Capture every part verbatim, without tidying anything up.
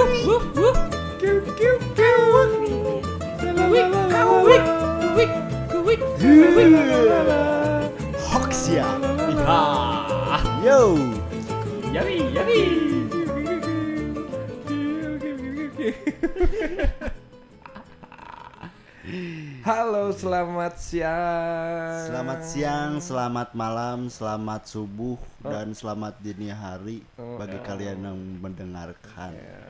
Woof woof. Kiu kiu kiu. Kuwik kuwik kuwik kuwik kuwik. Hoxia. Iha. Yo. Yummy yummy. Halo, selamat siang. Selamat siang, selamat malam, selamat subuh, oh. dan selamat dini hari oh, bagi oh. kalian yang mendengarkan. Yeah.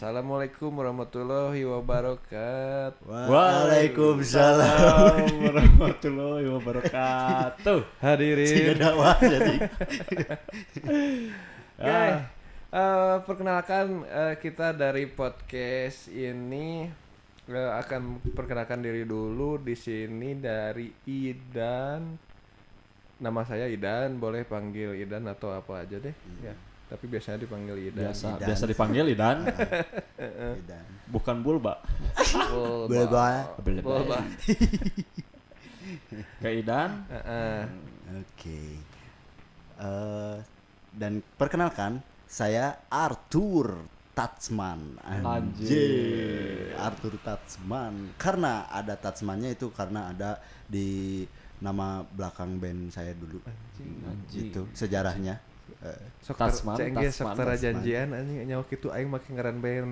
Assalamualaikum warahmatullahi wabarakatuh. Waalaikumsalam warahmatullahi wabarakatuh. Hadirin. Guys, uh, perkenalkan uh, kita dari podcast ini. Akan perkenalkan diri dulu di sini dari Idan. Nama saya Idan, boleh panggil Idan atau apa aja deh. Hmm. Ya, tapi biasanya dipanggil Idan. Biasa, Idan. biasa dipanggil Idan. Idan. Bukan Bulba. Bulba. Bulba. Bulba. Kayak Idan. Uh-uh. Oke. Okay. Uh, dan perkenalkan saya Arthur Tatsman. Anjir, Arthur Tatsman. Karena ada Tatsmannya itu karena ada di nama belakang band saya dulu. Anjir. Itu sejarahnya. Sok Tatsman, sok terajanjian anjing nyawa kitu aing make ngaran band.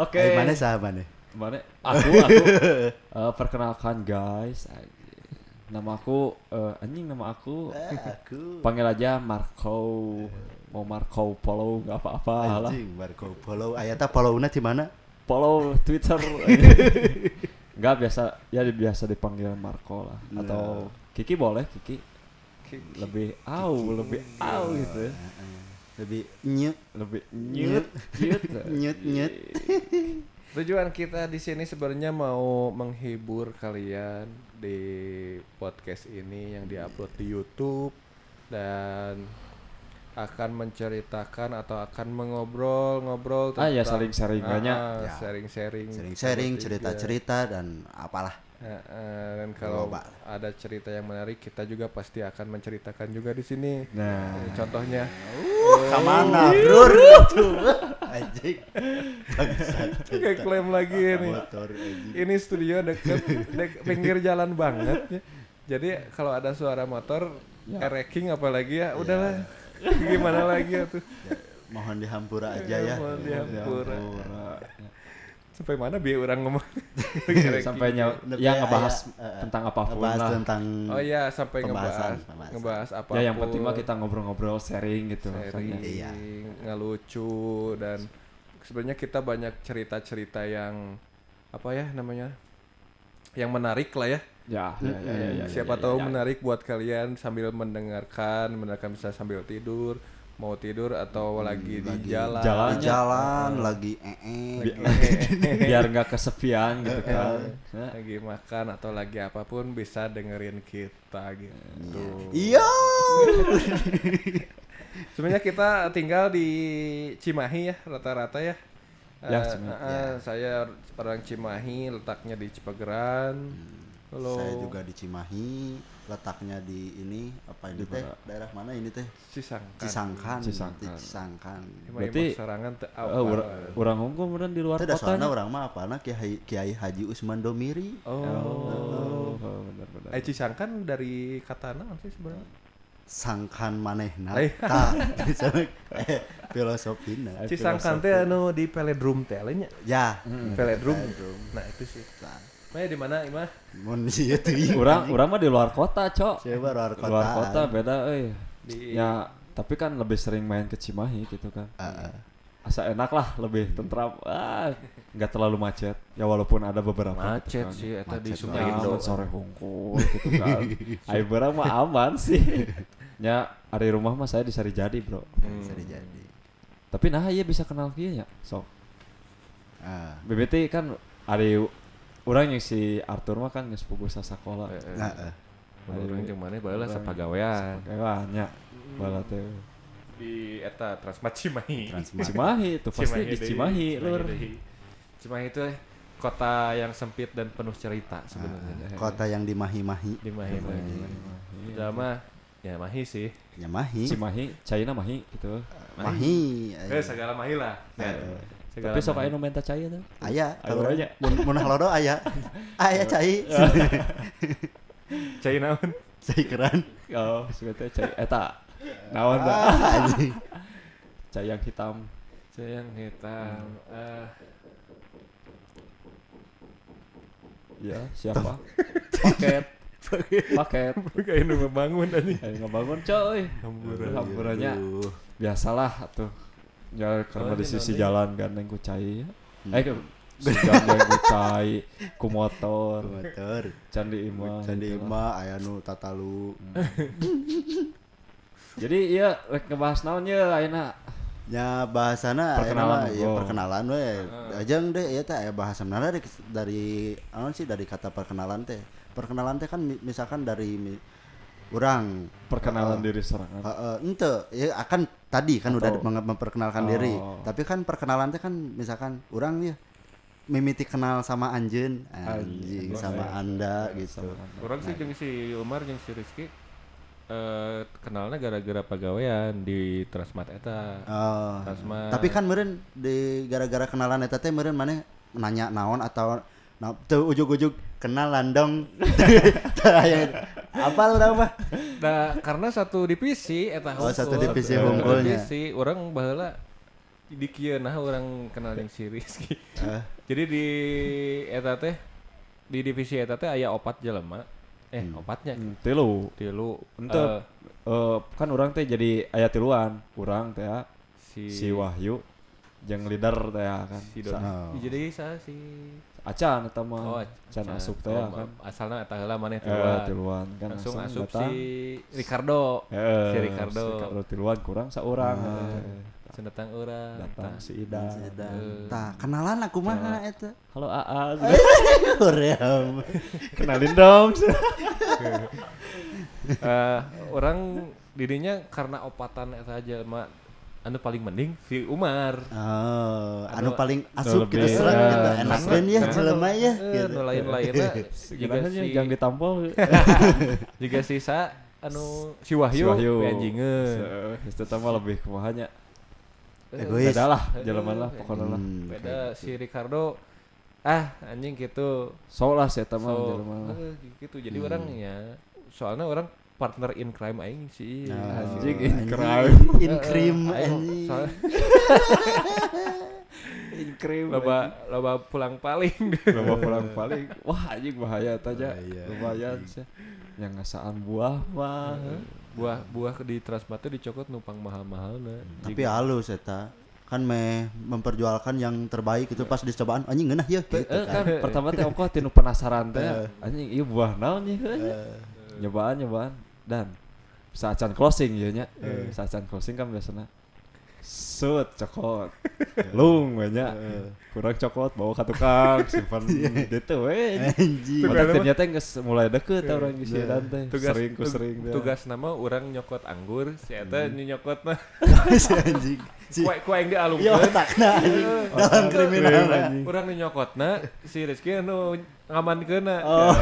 Oke. Aing mane saha mane? Mane aku aku uh, perkenalkan guys. Nama aku, uh, anjing nama aku, eh, aku, panggil aja Marco, mau Marco Polo gak apa-apa lah. Anjing Marco Polo, ayatnya Polo-nya dimana? Polo Twitter. Gak biasa, ya biasa dipanggil Marco lah, nah. Atau Kiki boleh, Kiki, Kiki. Lebih au, Kiki. lebih au oh, gitu ya. Lebih nyut, lebih nyut, nyut, nyut, nyut. Tujuan kita di sini sebenarnya mau menghibur kalian di podcast ini yang diupload di YouTube, dan akan menceritakan atau akan mengobrol-ngobrol tentang ah ya sharing-sharing banyak, ah, ya. sharing-sharing, sharing-sharing, cerita-cerita dan apalah. Uh, uh, dan kalau Loba. ada cerita yang menarik kita juga pasti akan menceritakan juga di sini. Nah, ini contohnya. Uh, Kamana, bro? Anjing. Kayak klaim lagi ini. Ini studio dekat dek, pinggir jalan banget. Jadi kalau ada suara motor, ya. ereking apalagi ya, udahlah. Ya. Gimana lagi ya tuh? Ya, mohon dihampura aja ya. Mohon ya. dihampura. dihampura. Sampai mana biar orang ngomong sampai nyaw- yang ngebahas ayah, tentang apapun ngebahas lah tentang oh iya sampai pembahasan, ngebahas pembahasan. ngebahas apapun ya yang penting mah kita ngobrol-ngobrol sharing gitu sharing iya. Ngelucu dan sebenarnya kita banyak cerita-cerita yang apa ya namanya yang menarik lah ya ya, ya, ya, ya, ya siapa ya, ya, tahu ya. menarik buat kalian sambil mendengarkan mendengarkan bisa sambil tidur mau tidur atau hmm, lagi, lagi di jalan jalan, jalan oh. lagi ee Bi- biar nggak kesepian gitu kan lagi makan atau lagi apapun bisa dengerin kita gitu. Iya. Sebenarnya kita tinggal di Cimahi ya rata-rata ya, ya, uh, Cimahi, uh, ya. Saya orang Cimahi, letaknya di Cipageran. hmm. Halo. Saya juga di Cimahi, letaknya di ini apa ini di teh daerah mana ini teh Cisangkan Cisangkan Cisangkan, Cisangkan. Berarti serangan teh uh, urang hongkong kemudian di luar kota. Ada soalnya urang mah apana Kiai Kiai Haji Usman Domiri. Oh, oh. oh benar benar. Eh Cisangkan dari kata naon sih sebenarnya? Sangkan manehna. Tah eh filosofina. Cisangkan teh anu di Peledrum teh nya. Ya, hmm. Peledrum. Nah itu sih. Nah. Maya di mana Imah? Mun ieu teuing. Urang urang mah di luar kota, Cok. Coba luar kota. Luar kota beda euy. Di... Ya, tapi kan lebih sering main ke Cimahi gitu kan. Heeh. Uh-uh. Asa enak lah, lebih tentram. Ah, enggak terlalu macet. Ya walaupun ada beberapa macet gitu, sih eta di Sungai Indo sore hungkul gitu kan. Ai barang mah aman sih. Nya ari rumah mah saya di Sarijadi, Bro. Hmm. Sarijadi. Tapi nah ieu bisa kenal kieu nya, sok. Ah, uh. B B T kan ari orang yang si Arthur mah kan geus puguh sasakola. Heeh. Heeh. Urang jeung maneh baheula sapagawean. Sapagawean nya. Bala teh di eta Transmart Cimahi. Transmart Cimahi itu pasti di Cimahi, Lur. Cimahi itu kota yang sempit dan penuh cerita sebenarnya. Kota yang dimahi-mahi. Dimahi-mahi. Udah mah ya mahi sih. Ya mahi. Cimahi, China mahi gitu. Mahi. Eh segala mahi lah. Tapi sok aya nu menta cai eta. Aya, kabarnya mun halodo aya. Aya cai. Cai naon? Cai keran. Oh, sebetulnya cai eta. Naon ta? Anjing. Cai yang hitam. Cai yang hitam. Eh Ya, siapa? Paket. Paket. Kayak nu ngebangun anjing. Ayo ngebangun coy. Hamburannya. Biasalah atuh. Ya karena oh, di sisi nanti. Jalan kan yang ku cai hmm. eh sejam yang ku cai ku motor motor candi ima candi ima aya nu tatalu hmm. Jadi iya rek ngebahas naon ye ayeuna nya bahasana perkenalan ya perkenalan we uh. Ajang deh ieu teh aya bahasana dari dari naon sih dari kata perkenalan teh perkenalan teh kan misalkan dari urang perkenalan uh, diri serangan uh, uh, ente ya akan tadi kan atau, udah memperkenalkan oh. Diri tapi kan perkenalan teh kan misalkan urang ya mimiti kenal sama anjeun anjing Ay, sama ya, anda ya, gitu urang sih nah. Jeung si Umar jeung si Rizky uh, kenalnya gara-gara pagawean di Transmart eta oh. Transmart tapi kan meureun di gara-gara kenalan eta teh meureun maneh nanya naon atau nah, tuh ujug-ujug kenalan dong. Apa lu tahu mah? Nah, karena satu divisi eta oh, satu divisi unggulnya. Divisi urang baheula di kieu nah urang kenal jeung si Rizky. Uh. Jadi di eta teh di divisi eta teh aya opat jelema. Eh, hmm. opatnya hmm. tilu. Tilu. Henteu uh, uh, kan urang teh jadi aya tiluan. Urang teh si, si Wahyu jeung leader teh kan. Si Doni. Jadi sa si Acan eta mah oh, Acan asup teh oh, kan asalna eta heula maneh tiluan. E, tiluan kan langsung asup datang. Si Ricardo. E, si Ricardo. Si Ricardo tiluan kurang saurang e, eta. Cenah datang urang. Datang si Ida. Si Ida. E. Tah, kenalan aku kumaha eta? Halo Aa. Urang. Kenalin dong. Eh, urang didinya karena opatan eta jelema anu paling mending si Umar. Oh, anu, anu paling asup kita serang uh, kita enakkan ya jelema ya. Gitu. Lain-lainnya juga si yang ditampol. Juga sisa anu si Wahyu, si anjingeun. Itu tama lebih kumahanya. Egois. Beda lah jelema lah pokona lah. Beda si Ricardo ah anjing gitu. Solah si eta mah jelema. Gitu jadi orang ya. Soalnya orang partner in crime aing sih oh, anjing in crime in crime anjing in crime loba loba pulang paling loba pulang paling wah anjing bahaya eta aja lumayan sih yang ngasaan buah mah buah buah di Transmart dicokot numpang mahal-mahalna tapi halus eta kan meh memperjualkan yang terbaik itu pas dicobaan anjing ngeunah yeuh gitu kan pertama teh ongkoh tinu penasaran teh anjing ieu buah naon ieu nyobaan nyobaan dan saacan closing ya nya e. Saacan closing kan biasanya sud cokot lung banyak e. Kurang cokot bawa ke tukang simpan itu weh mata ternyata nges mulai deket e. Orang di sini teh sering ku sering tu, tugas nama orang nyokot anggur si eta hmm. Nyokot mah si anjing kue kue yang dialungkeun ya otakna dalam kriminal orang nyokotna si Rizky anu ngaman kena oh.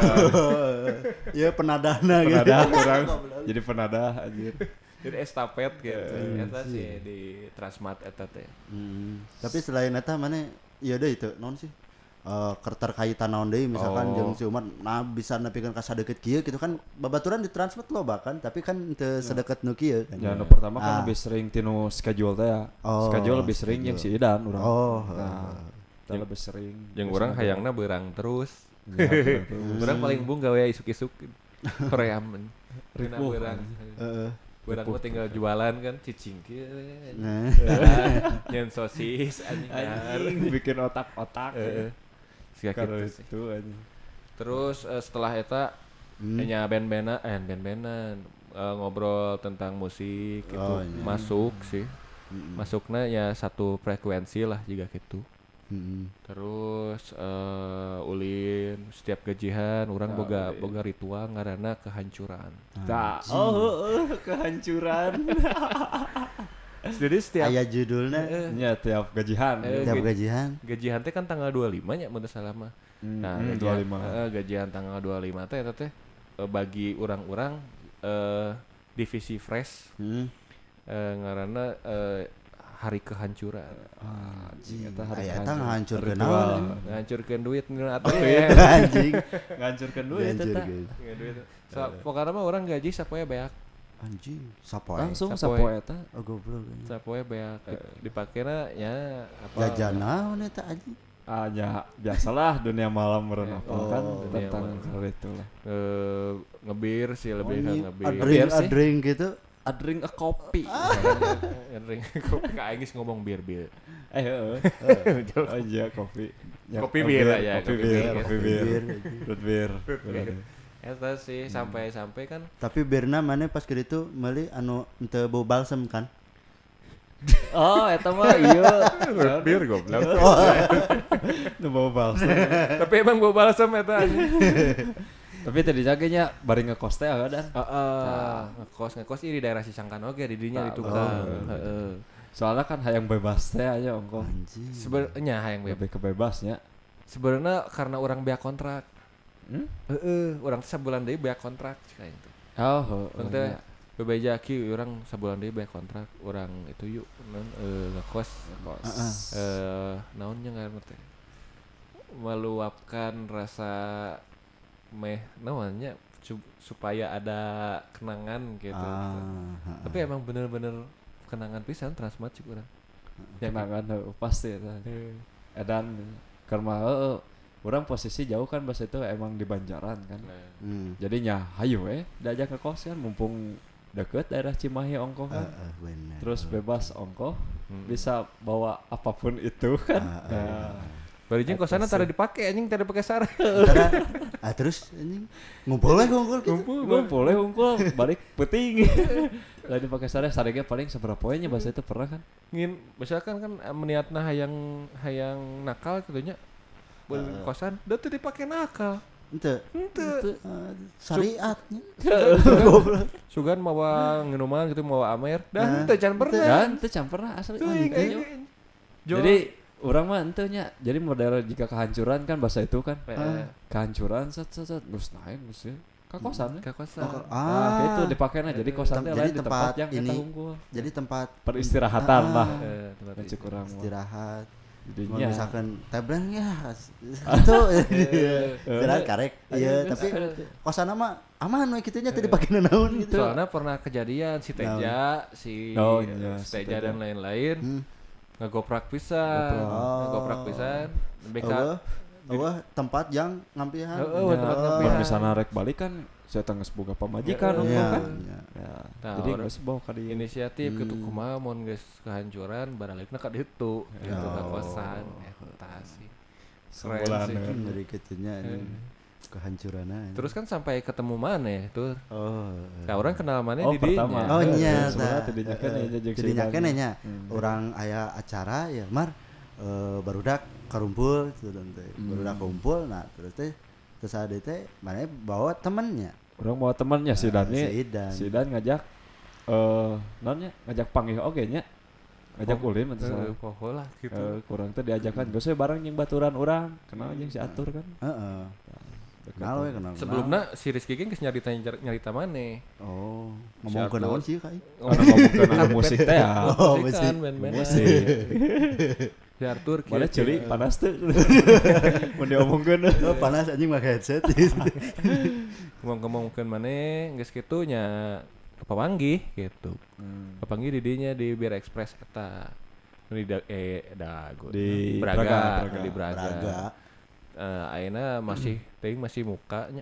Ya, ya penadahna gitu penadahna jadi penadah anjir jadi estafet gitu eta sih di Transmart eta teh hmm. Tapi selain eta mana ya deh itu non sih uh, keterkaitan naon deui misalkan oh. Jeung si Umar nah bisa nepikeun ka sadeukeut kieu gitu kan babaturan di Transmart loba kan tapi kan teu sadeukeut nu kieu kan ya anu pertama kan ah. Lebih sering tinu schedule teh ya oh, schedule lebih sering jeung si Idan urang oh nah, eta lebih sering jeung urang hayangna beurang terus orang paling bung gawe isuk-isuk koream ribu orang orang mau tinggal jualan kan cicing ke nyen sosis anjing bikin otak-otak sekitar itu terus setelah eta nya band-bandan eh band-bandan ngobrol tentang musik itu masuk sih masuknya ya satu frekuensi lah juga gitu. Mm-hmm. Terus uh, ulin setiap gajihan orang nah, boga ulin. Boga ritual ngaranna kehancuran. Nah, oh, oh, oh kehancuran. Jadi setiap aya judulnya uh, nya tiap gajihan. Uh, tiap gajihan. Gajihan teh kan tanggal dua puluh lima nya mun teu salah mah. Mm, nah, mm, gajihan, dua puluh lima. Uh, gajihan tanggal dua puluh lima teh eta teh uh, bagi orang-orang uh, divisi fresh. Heeh. Mm. Uh, ngaranna uh, hari kehancuran. Anjing, eta hari kehancuran. Eta hancurkeun naon? Hancurkeun duit ngeunat atuh ya. Anjing, hancurkeun duit eta. Ngeun duit. Pokona mah urang gaji sapoe beak. Anjing, sapoe. Langsung sapoe eta. Oh goblok. Sapoe beak dipakena ya apa? Jajan naon eta anjing? Ah ya, biasalah dunia malam merenungkan oh, tentang hal itu lah. Eh ngebir sih lebih kan ngebir. Ngebir sih. Drink gitu. A drink a kopi. A drink a kopi. Kak Aegis ngomong bir bir. Eh heeh. Oh iya kopi. Kopi bir lah ya. Kopi bir, kopi bir. Root bir. Eta sih sampai-sampai kan. Tapi birna mana pas kitu meuli anu teu bau balsam kan? Oh eta mah iya. Root bir goblok. Teu bau balsam. Tapi emang bau balsam eta. Tapi tadi jaganya bari ngekos teh ada. Heeh. Ngekos ngekos di daerah Cisangkan oge di dinya ditukar. Heeh. Soalnya kan hayang bebas teh aja ongko. Sebenarnya hayang bebas kebebasnya. Sebenarnya karena orang bea kontrak. Hmm? Heeh, orang teh sabulan deui bea kontrak cika itu. Oh, heeh. Bebeja ki orang sabulan deui bea kontrak, orang itu yuk naon eh ngekos ngekos. Eh naonnya ngaran teh. Meluapkan rasa meh namanya supaya ada kenangan gitu, ah, gitu. Ah, tapi ah, emang bener-bener kenangan pisan transmat sih kurang ah, kenangan oh, pasti itu eh, dan karena oh, orang posisi jauh kan pas itu emang di Banjaran kan nah, hmm. jadinya hayu eh diajak ke kos kan mumpung deket daerah Cimahi ongkoh kan ah, ah, bener, terus oh. bebas ongkoh hmm. bisa bawa apapun itu kan ah, ah, nah, ah. Barijing kosana tara dipake anjing tara dipake sare. Ah terus anjing ngumpul we hungkul gitu. Ngumpul we hungkul balik peuting. Lah dipake sare sarege paling sabaraha poe nya bahasa itu pernah kan. Ngin misalkan kan niatna hayang hayang nakal kitu nya. Beuleung kosan da teu dipake nakal. Henteu. Henteu. Syariatnya. Sugan mawa nginoman kitu mawa amer. Dah henteu can pernah. Dah henteu can pernah asli anjing. Jadi orang mah ente nya, jadi model jika kehancuran kan bahasa itu kan, ah. kehancuran set set set, terus naik terus kakosan, kakosan, oh, ah, nah, itu dipakai nah, jadi kosannya Tem- lain di tempat, tempat yang kita unggul, jadi tempat peristirahatan ah, lah, tempat kurang istirahat, jadinya misalkan tablan ya, itu istirahat karek, iya tapi kosan mah aman we kitunya tadi pakai naon gitu, soalnya pernah kejadian si Teja, si Teja dan lain-lain. Ngegoprak pisan, oh. ngegoprak pisan, beka, wah tempat yang ngampihan, oh, tempat ngampihan. Misalnya rek balik kan, saya tengah sebuka pemajikan, yeah, kan, yeah. Ya. Nah, jadi nggak seboh kali inisiatif hmm. gitu kuma, mau nggak kehancuran, baralikna kadi itu, yeah. gitu oh. kawasan, etasi, keren sih, dari kecilnya ini kehancuran aja. Terus kan sampai ketemu mana ya tuh, oh, nah, orang kenal mana oh, di dinya. Oh iya, tadinya kan aja jeng tadinya kan aja, orang ayah acara ya mar uh, barudak karumpul tuh nanti, hmm. barudak kumpul, nah terus teh terus ada teh mana bawa temennya. Orang bawa temennya si Dan nih, si Dan, si Dan ngajak, uh, nonnya ngajak panggil oke okay, nya, ngajak ulin terus pokok lah gitu. Uh, kurang teh diajakan, biasanya barang yang baturan orang, kenal aja si atur kan. Uh-uh. Kenal we kenal. Sebelumnya si Rizky King geus nyarita nyarita maneh. Oh, ngomong ke naon sih kai? Ngomong ke naon musik teh ya. Oh, musik kan main-main. Musik. Si Arthur kieu. Mana ceuli panas teu. Mun diomongkeun panas anjing make headset. Ngomong-ngomongkeun maneh geus kitu nya papanggih gitu. Papanggih di dinya di Bir Express eta. Di eh dago. Di Braga, di Braga. Uh, aina masih teuing masih mukanya.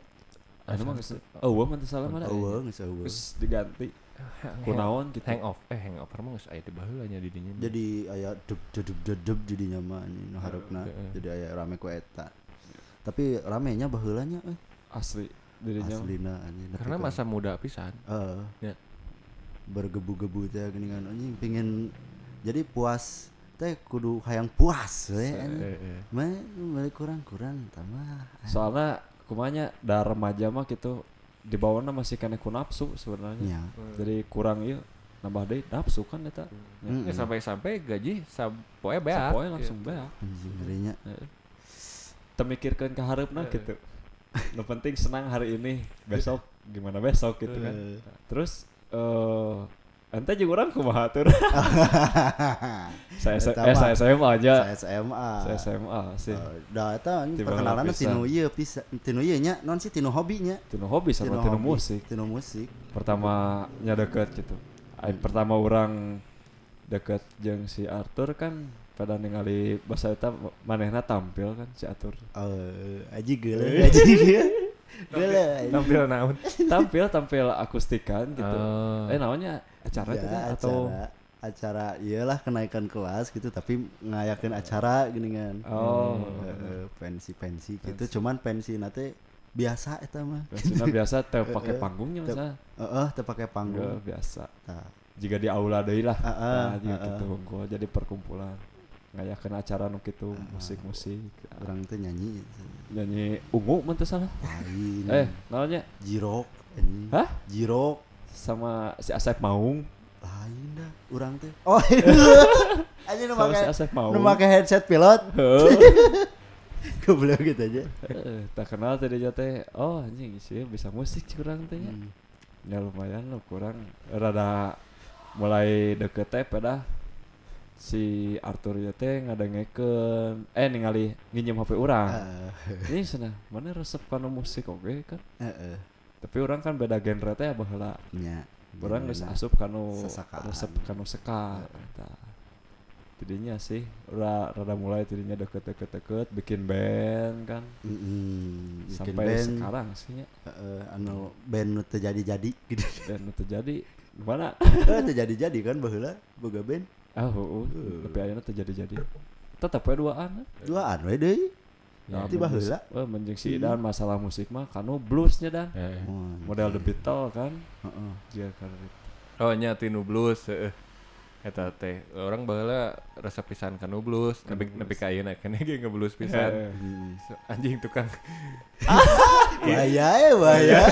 Anu mah geus eueuh mun teu salah mana. Eueuh geus eueuh. Geus diganti. Kunaon kitu hang off. Eh hang off mah geus aya teh baheula nya di dinya. Jadi aya dub dub dub di dinya mah nu harupna. Jadi aya rame ku eta. Tapi ramenya baheula nya euy. Asli di dinya. Aslina anjing. Karena masa muda pisan. Heeh. Nya. Bergebu-gebu teh geuningan anjing pingin jadi puas. Teh kudu hayang puas we mah balik kurang-kurang tambah soalnya kumanya da remaja mah gitu di bawahna masih kana ku nafsu sebenarnya ya. Jadi kurang ieu nambah deui nafsu kan eta hmm. ya, sampai-sampai gaji sapoe beak sapoe langsung gitu. Beak sebenarnya temikirkeun ka hareupna gitu nu penting senang hari ini besok gimana besok gitu kan terus uh, Ente jeung urang kumaha atur. Saya saya S M A aja. Saya S M A. Saya S M A sih. Da eta perkenalanna tinu ieu pisan. Tinu ieu nya naon sih tinu hobi nya? Tinu hobi sama tinu, tinu musik. Tinu musik. Pertama nya deket gitu. Ai pertama urang deket jeung si Arthur kan pada ningali basa eta manehna tampil kan si Arthur. Eh aji geuleuh aji geuleuh. Tampil, tampil naon? Tampil tampil akustikan gitu. Oh. Eh naonnya acara ya, itu kan? Atau acara iyalah kenaikan kelas gitu tapi ngayakeun acara geuningan. Oh, heeh, pensi-pensi gitu. Cuman pensi nate biasa eta mah. Pensinya biasa teu pake panggungnya masalah. Heeh, teu pake panggung biasa. Tah, jiga di aula deui lah. Heeh, gitu hungkul jadi perkumpulan. Ngayakeun acara nu kitu musik-musik. Urang teh nyanyi. Nyanyi ungu mun teu salah. Lain. Eh, naon nya? Jirok. Hah? Jirok. Sama si Asep Maung lain dah urang teh oh aja nu make si nu make headset pilot goblok gitu aja tak kenal tadinya teh oh anjing sih bisa musik kurang teh nya ya lumayan lo kurang rada mulai deket teh pada si Arthur ya teh ngadengekeun eh ningali nginjem H P urang ini cenah mana resep kana musik oge kan heeh tapi orang kan beda genre teh baheula nya urang geus asup kanu resep kanu seka eta tidinya sih udah rada mulai tidinya deket-deket-deket bikin band kan heeh sampai band. Sekarang sih nya heeh anu band nu teu jadi-jadi gitu band nu teu jadi mana teu jadi-jadi kan baheula boga band oh heeh tapi ayeuna teu jadi-jadi tetep we duaan duaan we deui tiba heula weh menjing si dan masalah musik mah kanu bluesnya dan yeah. Oh, model The Beatles kan heeh dia kan oh nya tinu blues heeh eta teh urang baheula resep pisan kanu blues nepi nepi ka ayeuna keneh ge ngeblues pisan yeah. Hmm. So, anjing tukang wayahe wayahe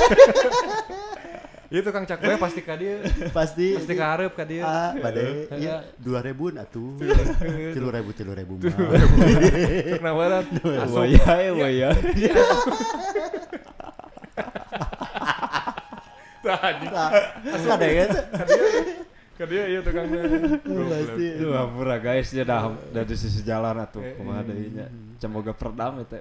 ieu tukang cakwe pasti ka dieu pasti pasti ka hareup ka dieu ah bade ieu dua ribuan atuh tiga ribu tiga ribu mah kenawaran wayahe wayahe tadi asal ada ya ka dieu ieu tukang pasti hampura guys nya dah dari sisi jalan atuh kumaha deui nya semoga perdam eta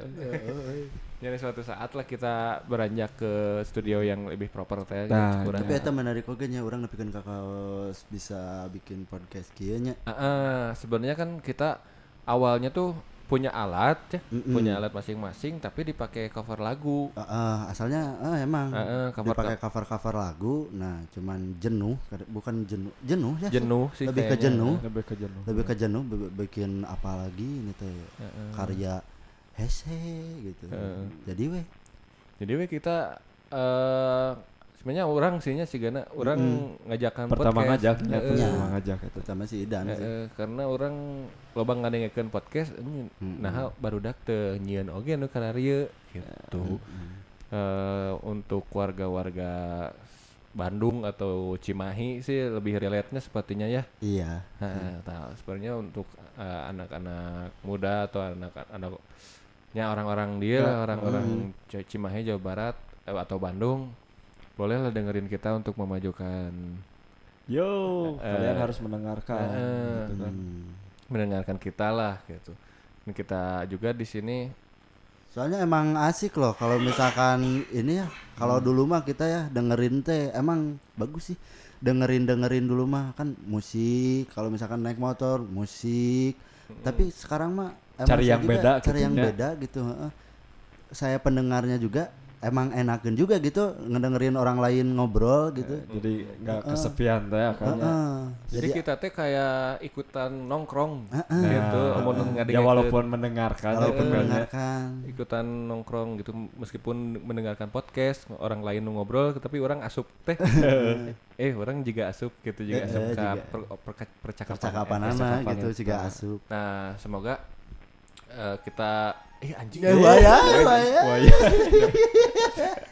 jadi suatu saat lah kita beranjak ke studio yang lebih proper teh. Nah, tapi eta menarik oge nya urang nepikeun ka kaos bisa bikin podcast kieu nya. Heeh, sebenarnya kan kita awalnya tuh punya alat ya, mm-hmm. punya alat masing-masing tapi dipakai cover lagu. Heeh, asalnya eh, emang heeh, dipakai cover-cover lagu. Nah, cuman jenuh, bukan jenuh, jenuh ya. Jenuh sih lebih ke jenuh. Lebih ke jenuh. Lebih ke jenuh bikin apa lagi ini teh karya hese gitu. Uh, jadi weh. Jadi weh kita uh, sebenarnya orang sihnya sigana orang mm. ngajakan pertama podcast. Ngajak, uh, pertama ngajak itu sama si Idan uh, sih. Uh, karena orang loba ngadengkeun podcast mm-hmm. nah barudak teu nyieun oge anu kararieu gitu. Mm-hmm. Uh, untuk warga-warga Bandung atau Cimahi sih lebih relate-nya sepertinya ya. Iya. Heeh, nah, hmm. sebenarnya untuk uh, anak-anak muda atau anak-anak nya orang-orang dia ya. Orang-orang hmm. Cimahi Jawa Barat eh, atau Bandung bolehlah dengerin kita untuk memajukan yo uh, kalian uh, harus mendengarkan uh, gitu kan hmm. mendengarkan kita lah gitu dan kita juga di sini soalnya emang asik loh kalau misalkan ini ya kalau hmm. dulu mah kita ya dengerin teh emang bagus sih dengerin dengerin dulu mah kan musik kalau misalkan naik motor musik hmm. tapi sekarang mah emang cari yang beda cari yang beda gitu heeh. Saya pendengarnya juga emang enakin juga gitu ngedengerin orang lain ngobrol gitu. E, jadi enggak uh, kesepian teh uh, akhirnya. Uh, jadi kita teh kayak ikutan nongkrong uh, uh, gitu. Uh, uh, ya walaupun mendengarkan walaupun ya, mendengarkan ikutan nongkrong gitu meskipun mendengarkan podcast orang lain ngobrol tapi orang asup teh. eh orang juga asup gitu juga asup e, ka per, per, percakapan percakapan eh, nama gitu juga asup. Nah, semoga Uh, kita eh anjing waya waya waya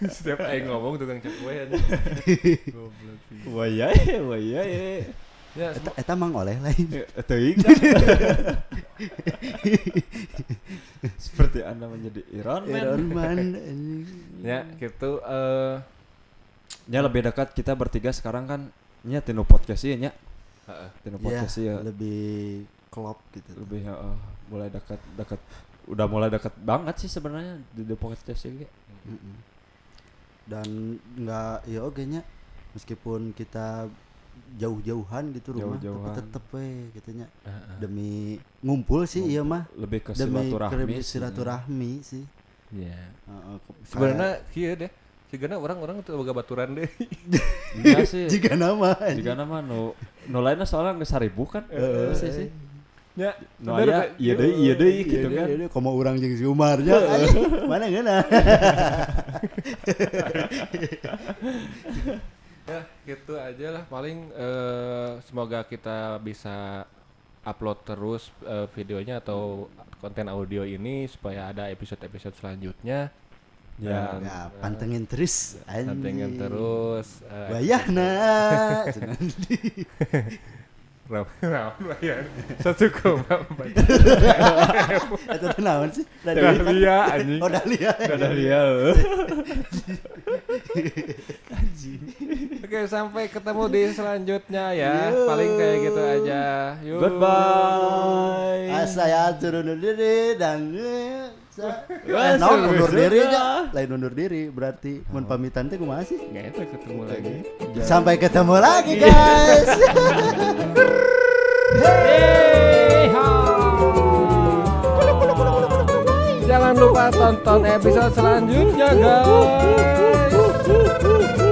setiap aing ngomong tukang cakwe anjing goblok waya waya ya eta eta mang oleh lain teuing seperti Anda menjadi Iron Man Iron Man ya gitu eh uh, ya lebih dekat kita bertiga sekarang kan nya tino podcast ieu nya. Heeh. Tino podcast ieu lebih klop gitu. Lebih heeh, mulai dekat-dekat udah mulai dekat banget sih sebenarnya di the podcast ieu. Heeh. Dan enggak ya oge nya meskipun kita jauh-jauhan gitu rumah jauh-jauhan. Tapi tetep we gitu nya. Uh-huh. Demi ngumpul sih ieu mah. Lebih ke silaturahmi. Demi silaturahmi sih. Iya. Heeh. Sebenarnya kieu deh. Jigana orang-orang itu boga baturan deh. Iya sih. Jigana mah. Jigana mah nu nu lainna soalna geus seribu kan. Heeh sih. Nya, no aya ieu deui ieu deui kitu kan. Ieu deui komo urang jeung si Umar nya. Mana geuna. Ya, gitu aja lah paling uh, semoga kita bisa upload terus uh, videonya atau konten audio ini supaya ada episode-episode selanjutnya. Ya, ya uh, pantengin terus. Pantengin terus. Uh, Bayahna. Raun, raun, bayar. Satu koma empat. Itu naon sih? Dahlia, anjing. Oh Dahlia. Dahlia. Anjing. Oke, sampai ketemu di selanjutnya ya. Yo. Paling kayak gitu aja. Yo. Goodbye. Saya turun diri dan Eh, no, undur diri aja. Lain undur diri berarti mun pamitan teh kumaha sih? Ya eta ketemu lagi. Sampai ketemu lagi, guys. Hey, ha. Jangan lupa tonton episode selanjutnya, guys.